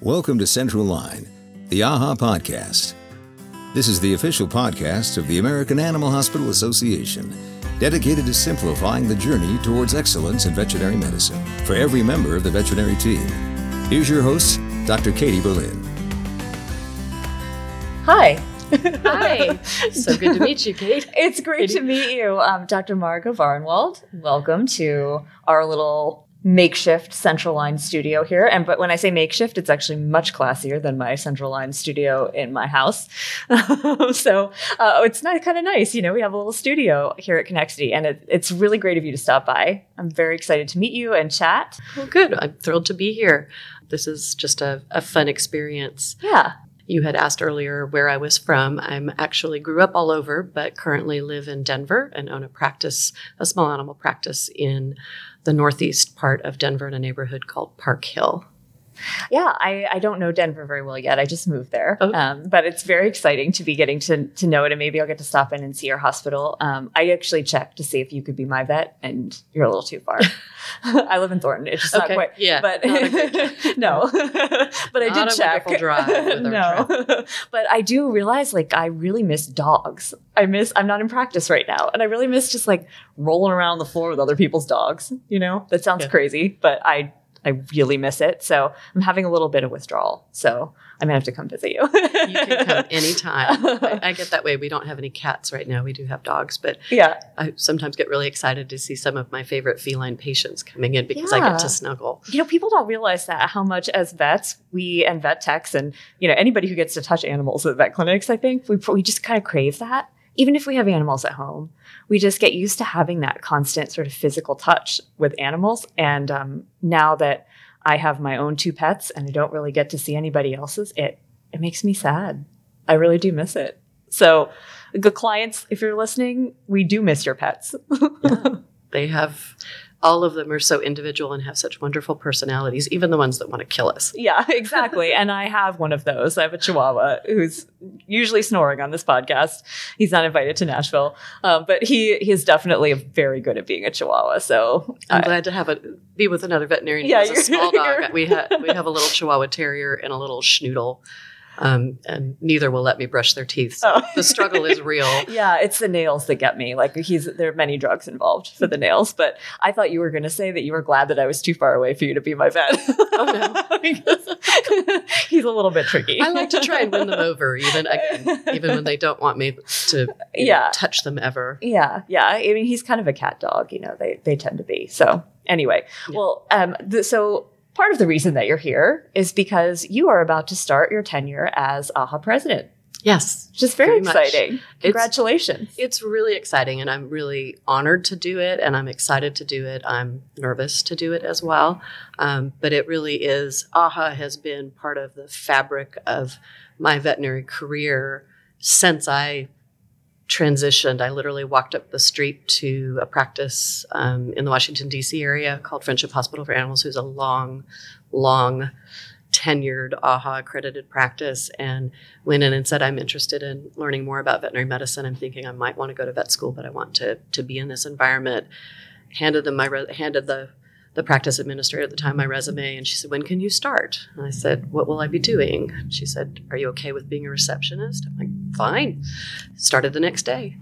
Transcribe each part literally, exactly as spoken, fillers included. Welcome to Central Line, the A A H A podcast. This is the official podcast of the American Animal Hospital Association, dedicated to simplifying the journey towards excellence in veterinary medicine for every member of the veterinary team. Here's your host, Doctor Katie Berlin. Hi. Hi. So good to meet you, Kate. It's great Katie. to meet you. Um, Doctor Margot Varnwald, welcome to our little makeshift Central Line studio here. And but when I say makeshift, it's actually much classier than my Central Line studio in my house. so uh, it's not kind of nice. You know, we have a little studio here at Connexity, and it, it's really great of you to stop by. I'm very excited to meet you and chat. Well, good. I'm thrilled to be here. This is just a, a fun experience. Yeah. You had asked earlier where I was from. I'm actually grew up all over, but currently live in Denver and own a practice, a small animal practice in the northeast part of Denver in a neighborhood called Park Hill. Yeah, I, I don't know Denver very well yet. I just moved there. Okay. Um, but it's very exciting to be getting to, to know it, and maybe I'll get to stop in and see your hospital. Um, I actually checked to see if you could be my vet, and you're a little too far. I live in Thornton. It's just okay. not quite. Yeah, but not a good, no. But I did check. Drive no, trip. But I do realize, like, I really miss dogs. I miss. I'm not in practice right now, and I really miss just like rolling around the floor with other people's dogs. You know, that sounds yeah. crazy, but I. I really miss it. So I'm having a little bit of withdrawal. So I'm going to have to come visit you. You can come anytime. I, I get that way. We don't have any cats right now. We do have dogs, but yeah. I sometimes get really excited to see some of my favorite feline patients coming in because yeah. I get to snuggle. You know, people don't realize that how much as vets, we and vet techs and, you know, anybody who gets to touch animals at vet clinics, I think we we just kind of crave that. Even if we have animals at home, we just get used to having that constant sort of physical touch with animals. And um, now that I have my own two pets and I don't really get to see anybody else's, it it makes me sad. I really do miss it. So the clients, if you're listening, we do miss your pets. Yeah, they have... All of them are so individual and have such wonderful personalities, even the ones that want to kill us. Yeah, exactly. And I have one of those. I have a Chihuahua who's usually snoring on this podcast. He's not invited to Nashville, um, but he, he is definitely very good at being a Chihuahua. So I'm I, glad to have a be with another veterinarian. Yeah, a small dog. We have we have a little Chihuahua Terrier and a little Schnoodle. Um, and neither will let me brush their teeth. So oh. The struggle is real. Yeah, it's the nails that get me. Like he's, there are many drugs involved for the nails, but I thought you were going to say that you were glad that I was too far away for you to be my vet. Oh no. He's a little bit tricky. I like to try and win them over even again, even when they don't want me to yeah. know, touch them ever. Yeah. Yeah. I mean, he's kind of a cat dog, you know, they, they tend to be. So anyway, yeah. well, um, th- so part of the reason that you're here is because you are about to start your tenure as A A H A president. Yes. Which is very exciting. Congratulations. It's, it's really exciting, and I'm really honored to do it, and I'm excited to do it. I'm nervous to do it as well. Um, but it really is, A A H A has been part of the fabric of my veterinary career since I transitioned. I literally walked up the street to a practice um, in the Washington, D C area called Friendship Hospital for Animals, who's a long, long tenured A A H A accredited practice, and went in and said, I'm interested in learning more about veterinary medicine. I'm thinking I might want to go to vet school, but I want to to be in this environment. Handed them my re- handed the the practice administrator at the time my resume, and she said, when can you start? And I said, what will I be doing? She said, are you okay with being a receptionist? I'm like, fine. Started the next day.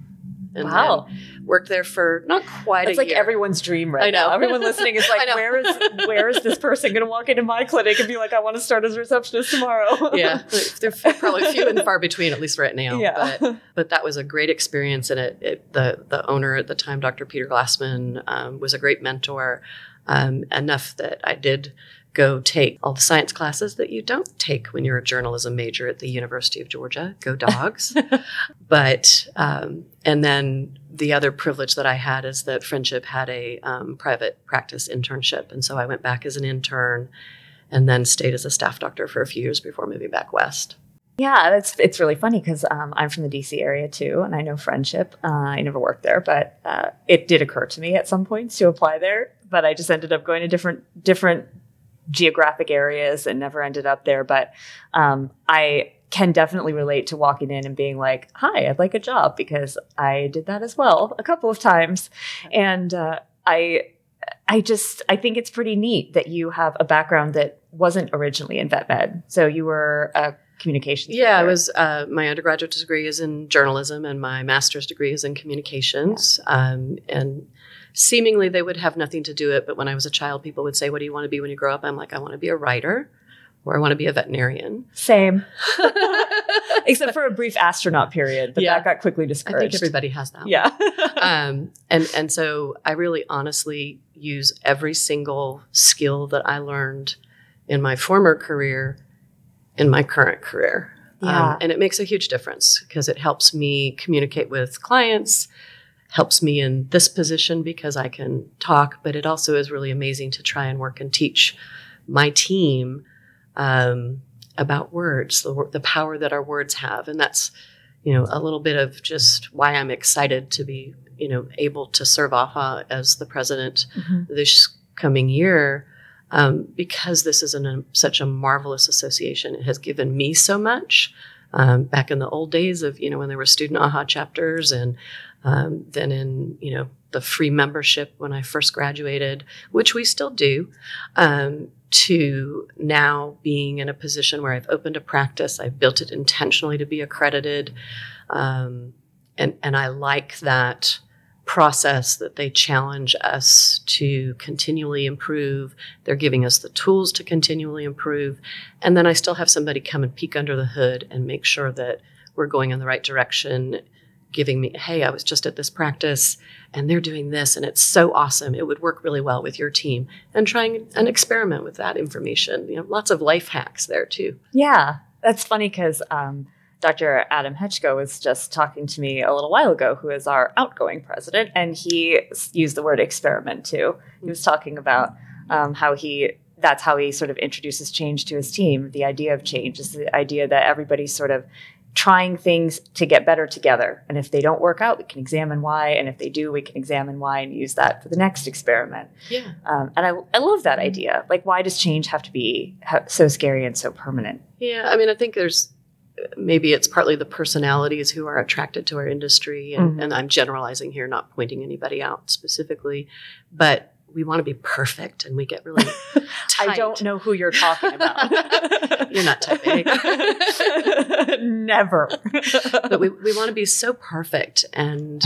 And wow. Worked there for not quite That's a like year. It's like everyone's dream right I know. Now. Everyone listening is like, where is where is this person going to walk into my clinic and be like, I want to start as a receptionist tomorrow? Yeah. They're probably few and far between, at least right now. Yeah. But, but that was a great experience. And it, it, the, the owner at the time, Doctor Peter Glassman, um, was a great mentor. Um, enough that I did go take all the science classes that you don't take when you're a journalism major at the University of Georgia. Go dogs. But, um, and then the other privilege that I had is that Friendship had a um, private practice internship. And so I went back as an intern and then stayed as a staff doctor for a few years before moving back west. Yeah, that's it's really funny because um, I'm from the D C area too, and I know Friendship. Uh, I never worked there, but uh, it did occur to me at some points to apply there. But I just ended up going to different different geographic areas and never ended up there. But um, I can definitely relate to walking in and being like, "Hi, I'd like a job," because I did that as well a couple of times, and uh, I I just I think it's pretty neat that you have a background that wasn't originally in vet med. So you were a communications yeah, teacher. I was, uh, my undergraduate degree is in journalism and my master's degree is in communications. Yeah. Um, and seemingly they would have nothing to do with it. But when I was a child, people would say, what do you want to be when you grow up? I'm like, I want to be a writer. Or I want to be a veterinarian. Same. Except for a brief astronaut period, but yeah. that got quickly discouraged. I think everybody has that. Yeah. um, and, and so I really honestly use every single skill that I learned in my former career in my current career. Yeah. Um, and it makes a huge difference because it helps me communicate with clients, helps me in this position because I can talk, but it also is really amazing to try and work and teach my team Um, about words, the, the power that our words have. And that's, you know, a little bit of just why I'm excited to be, you know, able to serve A A H A as the president mm-hmm. this coming year, um, because this is an, a, such a marvelous association. It has given me so much um, back in the old days of, you know, when there were student A A H A chapters and um, then in, you know, the free membership when I first graduated, which we still do, um, to now being in a position where I've opened a practice. I've built it intentionally to be accredited. Um, and, and I like that process that they challenge us to continually improve. They're giving us the tools to continually improve. And then I still have somebody come and peek under the hood and make sure that we're going in the right direction, giving me, hey, I was just at this practice and they're doing this and it's so awesome. It would work really well with your team, and trying an experiment with that information. You know, lots of life hacks there too. Yeah, that's funny because um, Doctor Adam Hetchko was just talking to me a little while ago, who is our outgoing president, and he used the word experiment too. He was talking about um, how he, that's how he sort of introduces change to his team. The idea of change is the idea that everybody's sort of trying things to get better together. And if they don't work out, we can examine why. And if they do, we can examine why and use that for the next experiment. Yeah. Um, and I, I love that idea. Like, why does change have to be ha- so scary and so permanent? Yeah. I mean, I think there's, maybe it's partly the personalities who are attracted to our industry. And, mm-hmm. and I'm generalizing here, not pointing anybody out specifically, but we want to be perfect and we get really tight. I don't know who you're talking about. You're not type A. Never. But we, we want to be so perfect. And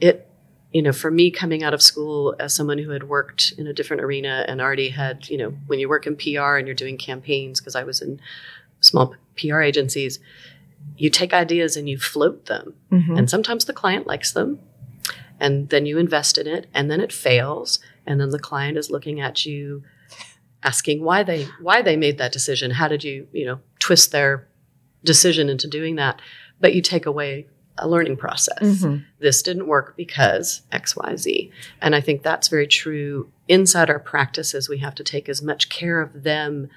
it, you know, for me coming out of school as someone who had worked in a different arena and already had, you know, when you work in P R and you're doing campaigns, because I was in small P R agencies, you take ideas and you float them. Mm-hmm. And sometimes the client likes them. And then you invest in it, and then it fails, and then the client is looking at you, asking why they why they made that decision. How did you, you know, twist their decision into doing that? But you take away a learning process. Mm-hmm. This didn't work because X, Y, Z. And I think that's very true inside our practices. We have to take as much care of them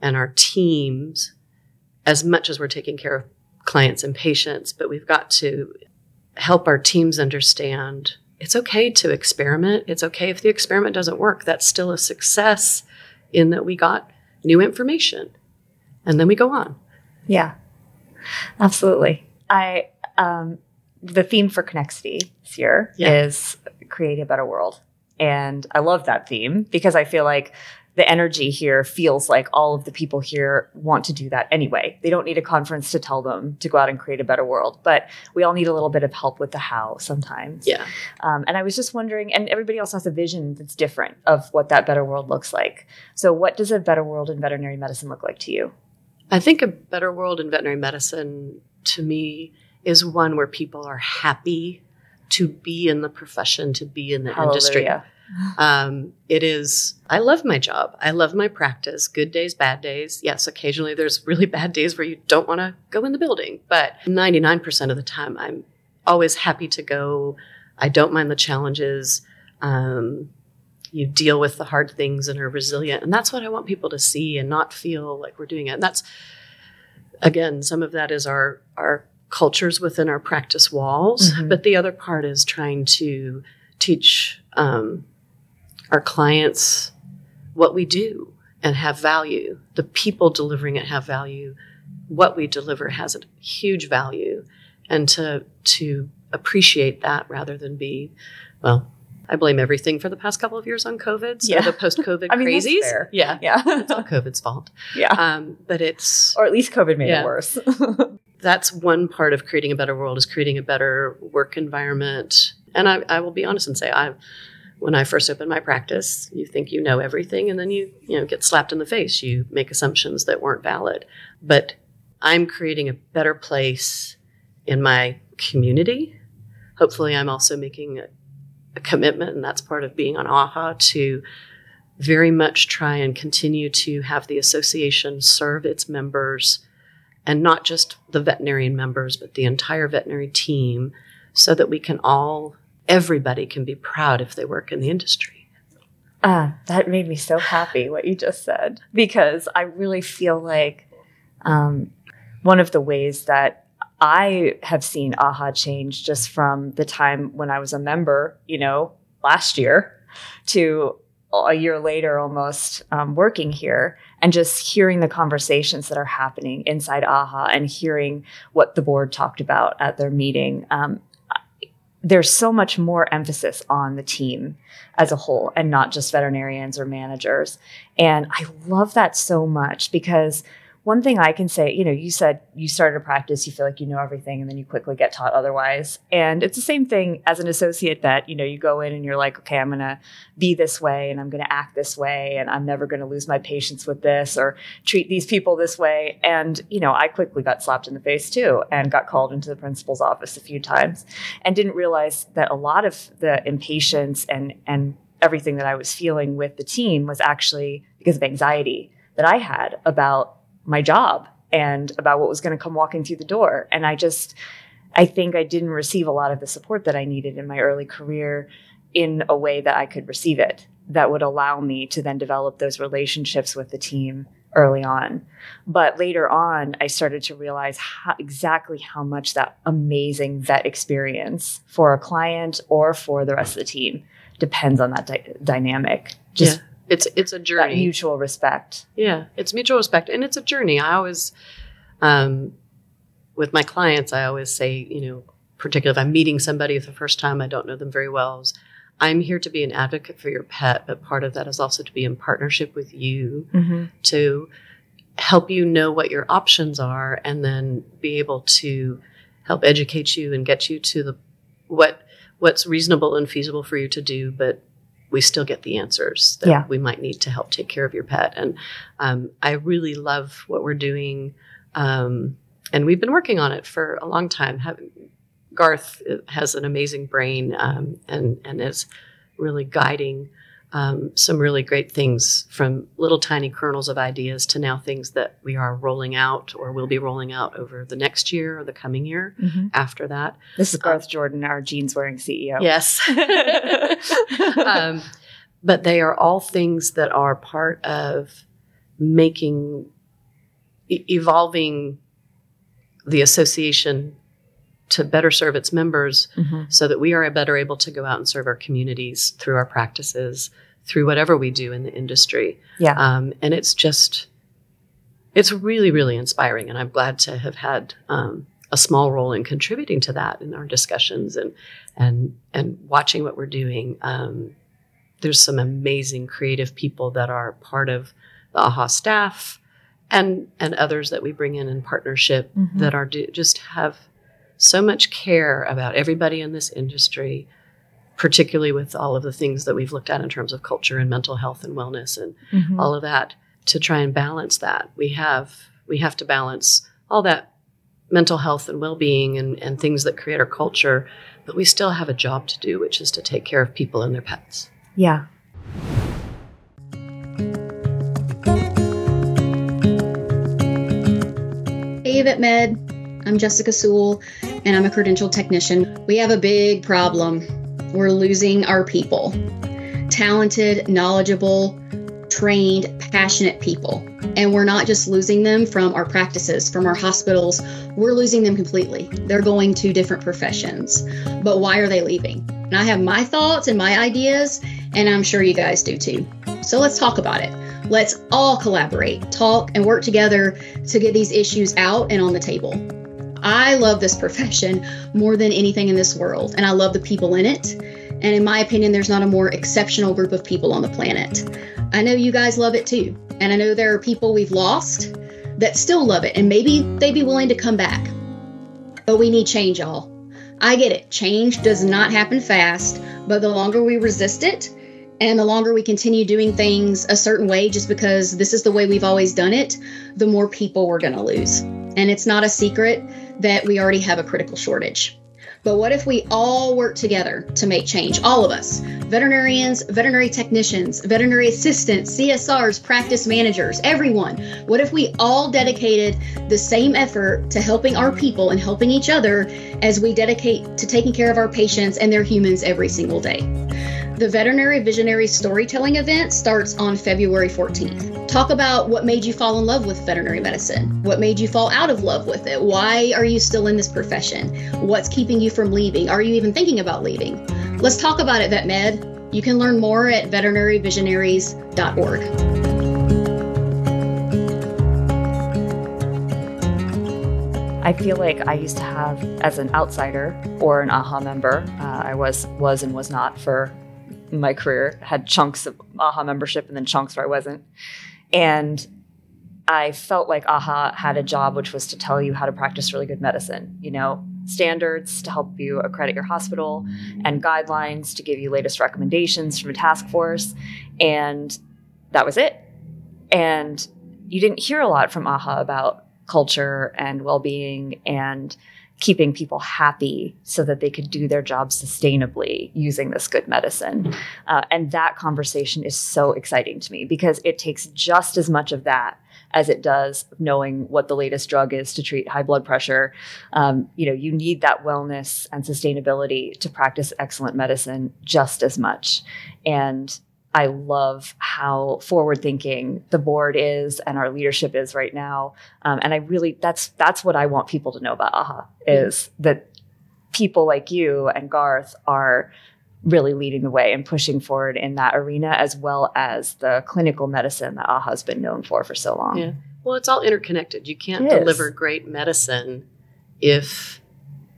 and our teams as much as we're taking care of clients and patients. But we've got to help our teams understand it's okay to experiment. It's okay if the experiment doesn't work. That's still a success in that we got new information. And then we go on. Yeah, absolutely. I um, the theme for Connexity this year yeah. is create a better world. And I love that theme because I feel like the energy here feels like all of the people here want to do that anyway. They don't need a conference to tell them to go out and create a better world, but we all need a little bit of help with the how sometimes. Yeah. Um, and I was just wondering, and everybody else has a vision that's different of what that better world looks like. So what does a better world in veterinary medicine look like to you? I think a better world in veterinary medicine to me is one where people are happy to be in the profession, to be in the Hallelujah. Industry. Um, it is, I love my job. I love my practice. Good days, bad days. Yes, occasionally there's really bad days where you don't want to go in the building, but ninety-nine percent of the time I'm always happy to go. I don't mind the challenges. Um, you deal with the hard things and are resilient. And that's what I want people to see and not feel like we're doing it. And that's, again, some of that is our, our cultures within our practice walls. Mm-hmm. But the other part is trying to teach, um, our clients what we do and have value. The people delivering it have value. What we deliver has a huge value. And to to appreciate that rather than be, well, I blame everything for the past couple of years on COVID. So yeah. the post-COVID I mean, crazies. That's fair. Yeah. Yeah. It's all COVID's fault. Yeah. Um, but it's... Or at least COVID made yeah. it worse. That's one part of creating a better world, is creating a better work environment. And I, I will be honest and say, I, when I first opened my practice, you think you know everything, and then you, you know, get slapped in the face. You make assumptions that weren't valid. But I'm creating a better place in my community. Hopefully, I'm also making a, a commitment, and that's part of being on A A H A, to very much try and continue to have the association serve its members, and not just the veterinarian members, but the entire veterinary team, so that we can all, everybody can be proud if they work in the industry. Uh, that made me so happy, what you just said, because I really feel like um, one of the ways that I have seen A A H A change just from the time when I was a member, you know, last year to a year later almost um, working here, and just hearing the conversations that are happening inside A A H A and hearing what the board talked about at their meeting. Um, there's so much more emphasis on the team as a whole and not just veterinarians or managers. And I love that so much, because one thing I can say, you know, you said you started a practice, you feel like you know everything, and then you quickly get taught otherwise. And it's the same thing as an associate vet. You know, you go in and you're like, okay, I'm going to be this way, and I'm going to act this way, and I'm never going to lose my patience with this or treat these people this way. And, you know, I quickly got slapped in the face too, and got called into the principal's office a few times, and didn't realize that a lot of the impatience and, and everything that I was feeling with the team was actually because of anxiety that I had about my job and about what was going to come walking through the door. And I just, I think I didn't receive a lot of the support that I needed in my early career in a way that I could receive it, that would allow me to then develop those relationships with the team early on. But later on, I started to realize how, exactly how much that amazing vet experience for a client or for the rest of the team depends on that di- dynamic. Just yeah. It's it's a journey. That mutual respect. Yeah, it's mutual respect. And it's a journey. I always, um, with my clients, I always say, you know, particularly if I'm meeting somebody for the first time, I don't know them very well, is I'm here to be an advocate for your pet, but part of that is also to be in partnership with you mm-hmm. to help you know what your options are, and then be able to help educate you and get you to the what what's reasonable and feasible for you to do, but we still get the answers that yeah. we might need to help take care of your pet. And um, I really love what we're doing. Um, and we've been working on it for a long time. Have, Garth has an amazing brain um, and, and is really guiding um, some really great things, from little tiny kernels of ideas to now things that we are rolling out or will be rolling out over the next year or the coming year mm-hmm. after that. This is Garth um, Jordan, our jeans-wearing C E O. Yes. um, but they are all things that are part of making, e- evolving the association to better serve its members mm-hmm. so that we are better able to go out and serve our communities through our practices, through whatever we do in the industry. Yeah. Um, and it's just, it's really, really inspiring. And I'm glad to have had um, a small role in contributing to that in our discussions and, and, and watching what we're doing. Um, there's some amazing creative people that are part of the A A H A staff and, and others that we bring in in partnership mm-hmm. that are do, just have so much care about everybody in this industry, particularly with all of the things that we've looked at in terms of culture and mental health and wellness and mm-hmm. all of that, to try and balance that. We have we have to balance all that mental health and well-being and, and things that create our culture, but we still have a job to do, which is to take care of people and their pets. Yeah. Hey, VetMed. I'm Jessica Sewell, and I'm a credentialed technician. We have a big problem. We're losing our people. Talented, knowledgeable, trained, passionate people. And we're not just losing them from our practices, from our hospitals. We're losing them completely. They're going to different professions. But why are they leaving? And I have my thoughts and my ideas, and I'm sure you guys do too. So let's talk about it. Let's all collaborate, talk, and work together to get these issues out and on the table. I love this profession more than anything in this world, and I love the people in it, And in my opinion, there's not a more exceptional group of people on the planet. I know you guys love it too. And I know there are people we've lost that still love it, and maybe they'd be willing to come back. But we need change, y'all. I get it. Change does not happen fast, but the longer we resist it and the longer we continue doing things a certain way just because this is the way we've always done it, the more people we're going to lose. And it's not a secret that we already have a critical shortage. But what if we all work together to make change? All of us, veterinarians, veterinary technicians, veterinary assistants, C S Rs, practice managers, everyone. What if we all dedicated the same effort to helping our people and helping each other as we dedicate to taking care of our patients and their humans every single day? The Veterinary Visionaries Storytelling Event starts on February fourteenth. Talk about what made you fall in love with veterinary medicine. What made you fall out of love with it? Why are you still in this profession? What's keeping you from leaving? Are you even thinking about leaving? Let's talk about it, VetMed. You can learn more at veterinary visionaries dot org. I feel like I used to have, as an outsider or an AAHA member, uh, I was was and was not for my career, had chunks of AAHA membership and then chunks where I wasn't. And I felt like AAHA had a job, which was to tell you how to practice really good medicine, you know, standards to help you accredit your hospital and guidelines to give you latest recommendations from a task force. And that was it. And you didn't hear a lot from AAHA about culture and well-being and keeping people happy so that they could do their job sustainably using this good medicine. Uh, and that conversation is so exciting to me because it takes just as much of that as it does knowing what the latest drug is to treat high blood pressure. Um, you know, you need that wellness and sustainability to practice excellent medicine just as much. And I love how forward-thinking the board is and our leadership is right now. Um, and I really, that's that's what I want people to know about AAHA, is that people like you and Garth are really leading the way and pushing forward in that arena, as well as the clinical medicine that AAHA has been known for for so long. Yeah. Well, it's all interconnected. You can't deliver great medicine if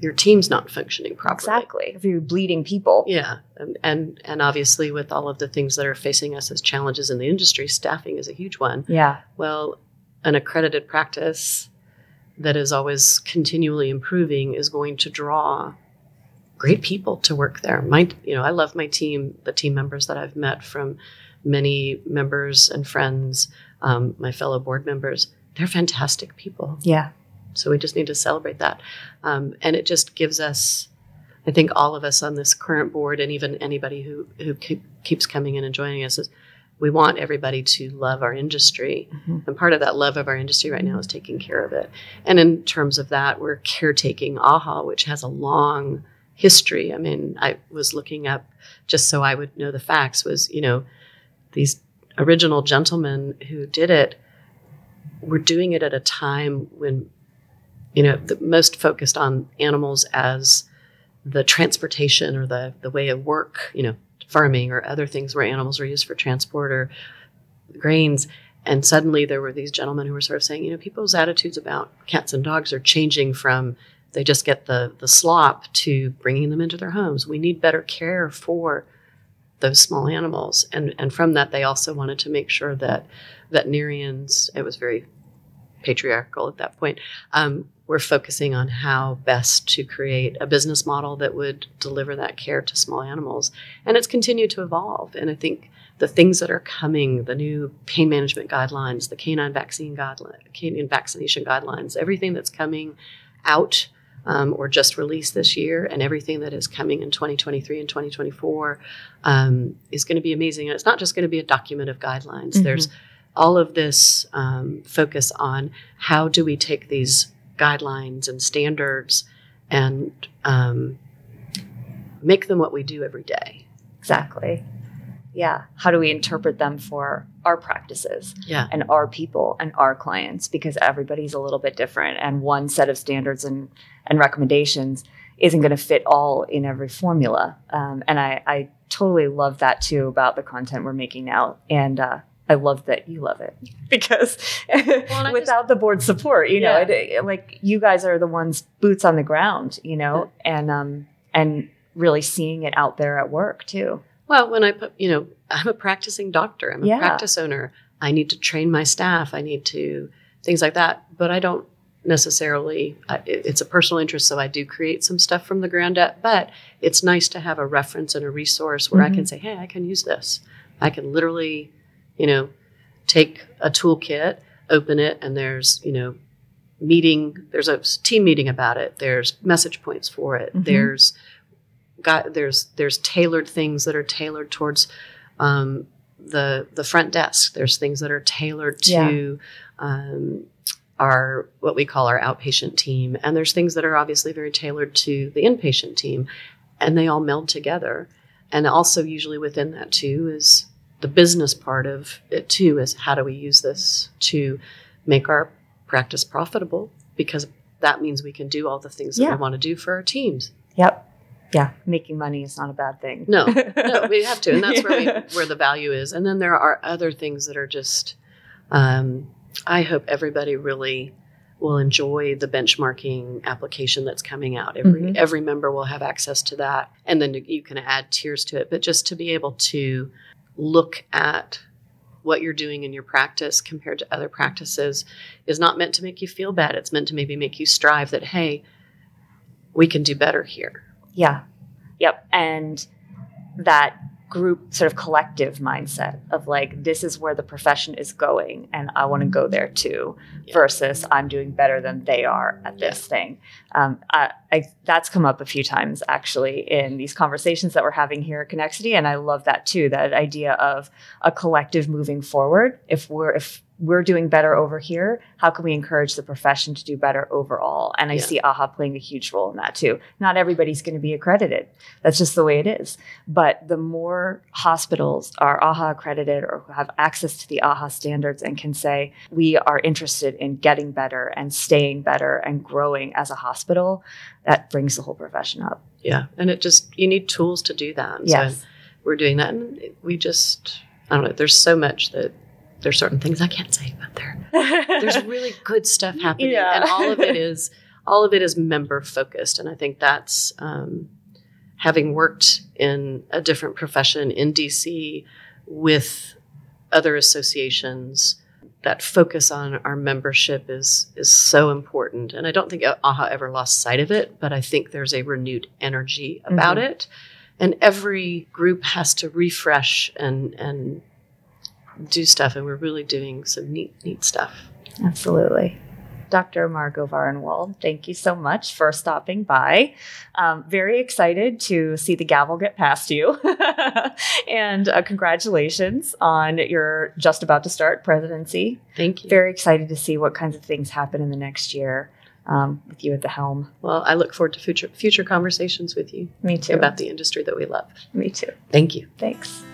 your team's not functioning properly. Exactly. If you're bleeding people. Yeah. And, and and obviously with all of the things that are facing us as challenges in the industry, staffing is a huge one. Yeah. Well, an accredited practice that is always continually improving is going to draw great people to work there. My, you know, I love my team, the team members that I've met from many members and friends, um, my fellow board members. They're fantastic people. Yeah. So we just need to celebrate that. Um, and it just gives us, I think all of us on this current board and even anybody who, who keep, keeps coming in and joining us, is we want everybody to love our industry. Mm-hmm. And part of that love of our industry right now is taking care of it. And in terms of that, we're caretaking AAHA, which has a long history. I mean, I was looking up, just so I would know the facts, was, you know, these original gentlemen who did it were doing it at a time when, you know, the most focused on animals as the transportation or the, the way of work, you know, farming or other things where animals were used for transport or grains. And suddenly there were these gentlemen who were sort of saying, you know, people's attitudes about cats and dogs are changing from they just get the, the slop to bringing them into their homes. We need better care for those small animals. And, and from that, they also wanted to make sure that veterinarians, it was very patriarchal at that point, um, we're focusing on how best to create a business model that would deliver that care to small animals. And it's continued to evolve. And I think the things that are coming, the new pain management guidelines, the canine vaccine guidelines, canine vaccination guidelines, everything that's coming out um, or just released this year, and everything that is coming in twenty twenty-three and twenty twenty-four um, is going to be amazing. And it's not just going to be a document of guidelines. Mm-hmm. There's all of this um, focus on how do we take these guidelines and standards and um, make them what we do every day. Exactly. Yeah. How do we interpret them for our practices yeah. and our people and our clients? Because everybody's a little bit different, and one set of standards and, and recommendations isn't going to fit all in every formula. Um, and I, I totally love that too about the content we're making now. And, uh, I love that you love it, because well, without just, the board support, you yeah. know, it, it, like you guys are the ones boots on the ground, you know, yeah. and um, and really seeing it out there at work too. Well, when I put, you know, I'm a practicing doctor. I'm a yeah. practice owner. I need to train my staff. I need to, things like that. But I don't necessarily, I, it's a personal interest. So I do create some stuff from the ground up, but it's nice to have a reference and a resource where mm-hmm. I can say, hey, I can use this. I can literally, you know, take a toolkit, open it, and there's, you know, meeting, there's a team meeting about it. There's message points for it. Mm-hmm. There's got, there's, there's tailored things that are tailored towards, um, the the front desk. There's things that are tailored to yeah. um, our, what we call our outpatient team. And there's things that are obviously very tailored to the inpatient team, and they all meld together. And also usually within that too is the business part of it too, is how do we use this to make our practice profitable? Because that means we can do all the things that yeah. we want to do for our teams. Yep. Yeah, making money is not a bad thing. No, no, we have to. And that's where we, where the value is. And then there are other things that are just, um, I hope everybody really will enjoy the benchmarking application that's coming out. Every mm-hmm. every member will have access to that. And then you can add tiers to it. But just to be able to look at what you're doing in your practice compared to other practices is not meant to make you feel bad. It's meant to maybe make you strive that, hey, we can do better here. Yeah. Yep. And that group sort of collective mindset of like, this is where the profession is going and I want to go there too, yeah. versus I'm doing better than they are at this yeah. thing. Um, I, I, that's come up a few times actually in these conversations that we're having here at Connexity. And I love that too, that idea of a collective moving forward. If we're, if we're doing better over here, how can we encourage the profession to do better overall? And I yeah. see A A H A playing a huge role in that too. Not everybody's going to be accredited. That's just the way it is. But the more hospitals are A A H A accredited or have access to the A A H A standards and can say, we are interested in getting better and staying better and growing as a hospital, that brings the whole profession up. Yeah. And it just, you need tools to do that. And yes. So we're doing that. And we just, I don't know, there's so much that, there's certain things I can't say, but there, there's really good stuff happening, yeah. and all of it is all of it is member focused. And I think that's um, having worked in a different profession in D C with other associations that focus on our membership is is so important. And I don't think A A H A ever lost sight of it, but I think there's a renewed energy about mm-hmm. it, and every group has to refresh and and. do stuff, and we're really doing some neat, neat stuff. Absolutely. Doctor Margot Varnwald, thank you so much for stopping by. Um, very excited to see the gavel get past you. And uh, congratulations on your just about to start presidency. Thank you. Very excited to see what kinds of things happen in the next year um, with you at the helm. Well, I look forward to future, future conversations with you. Me too. About the industry that we love. Me too. Thank you. Thanks.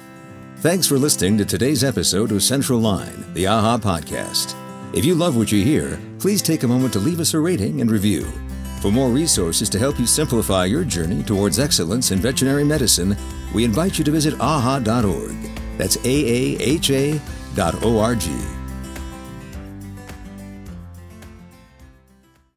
Thanks for listening to today's episode of Central Line, the A A H A podcast. If you love what you hear, please take a moment to leave us a rating and review. For more resources to help you simplify your journey towards excellence in veterinary medicine, we invite you to visit a h a dot org. That's A A H A dot O R G.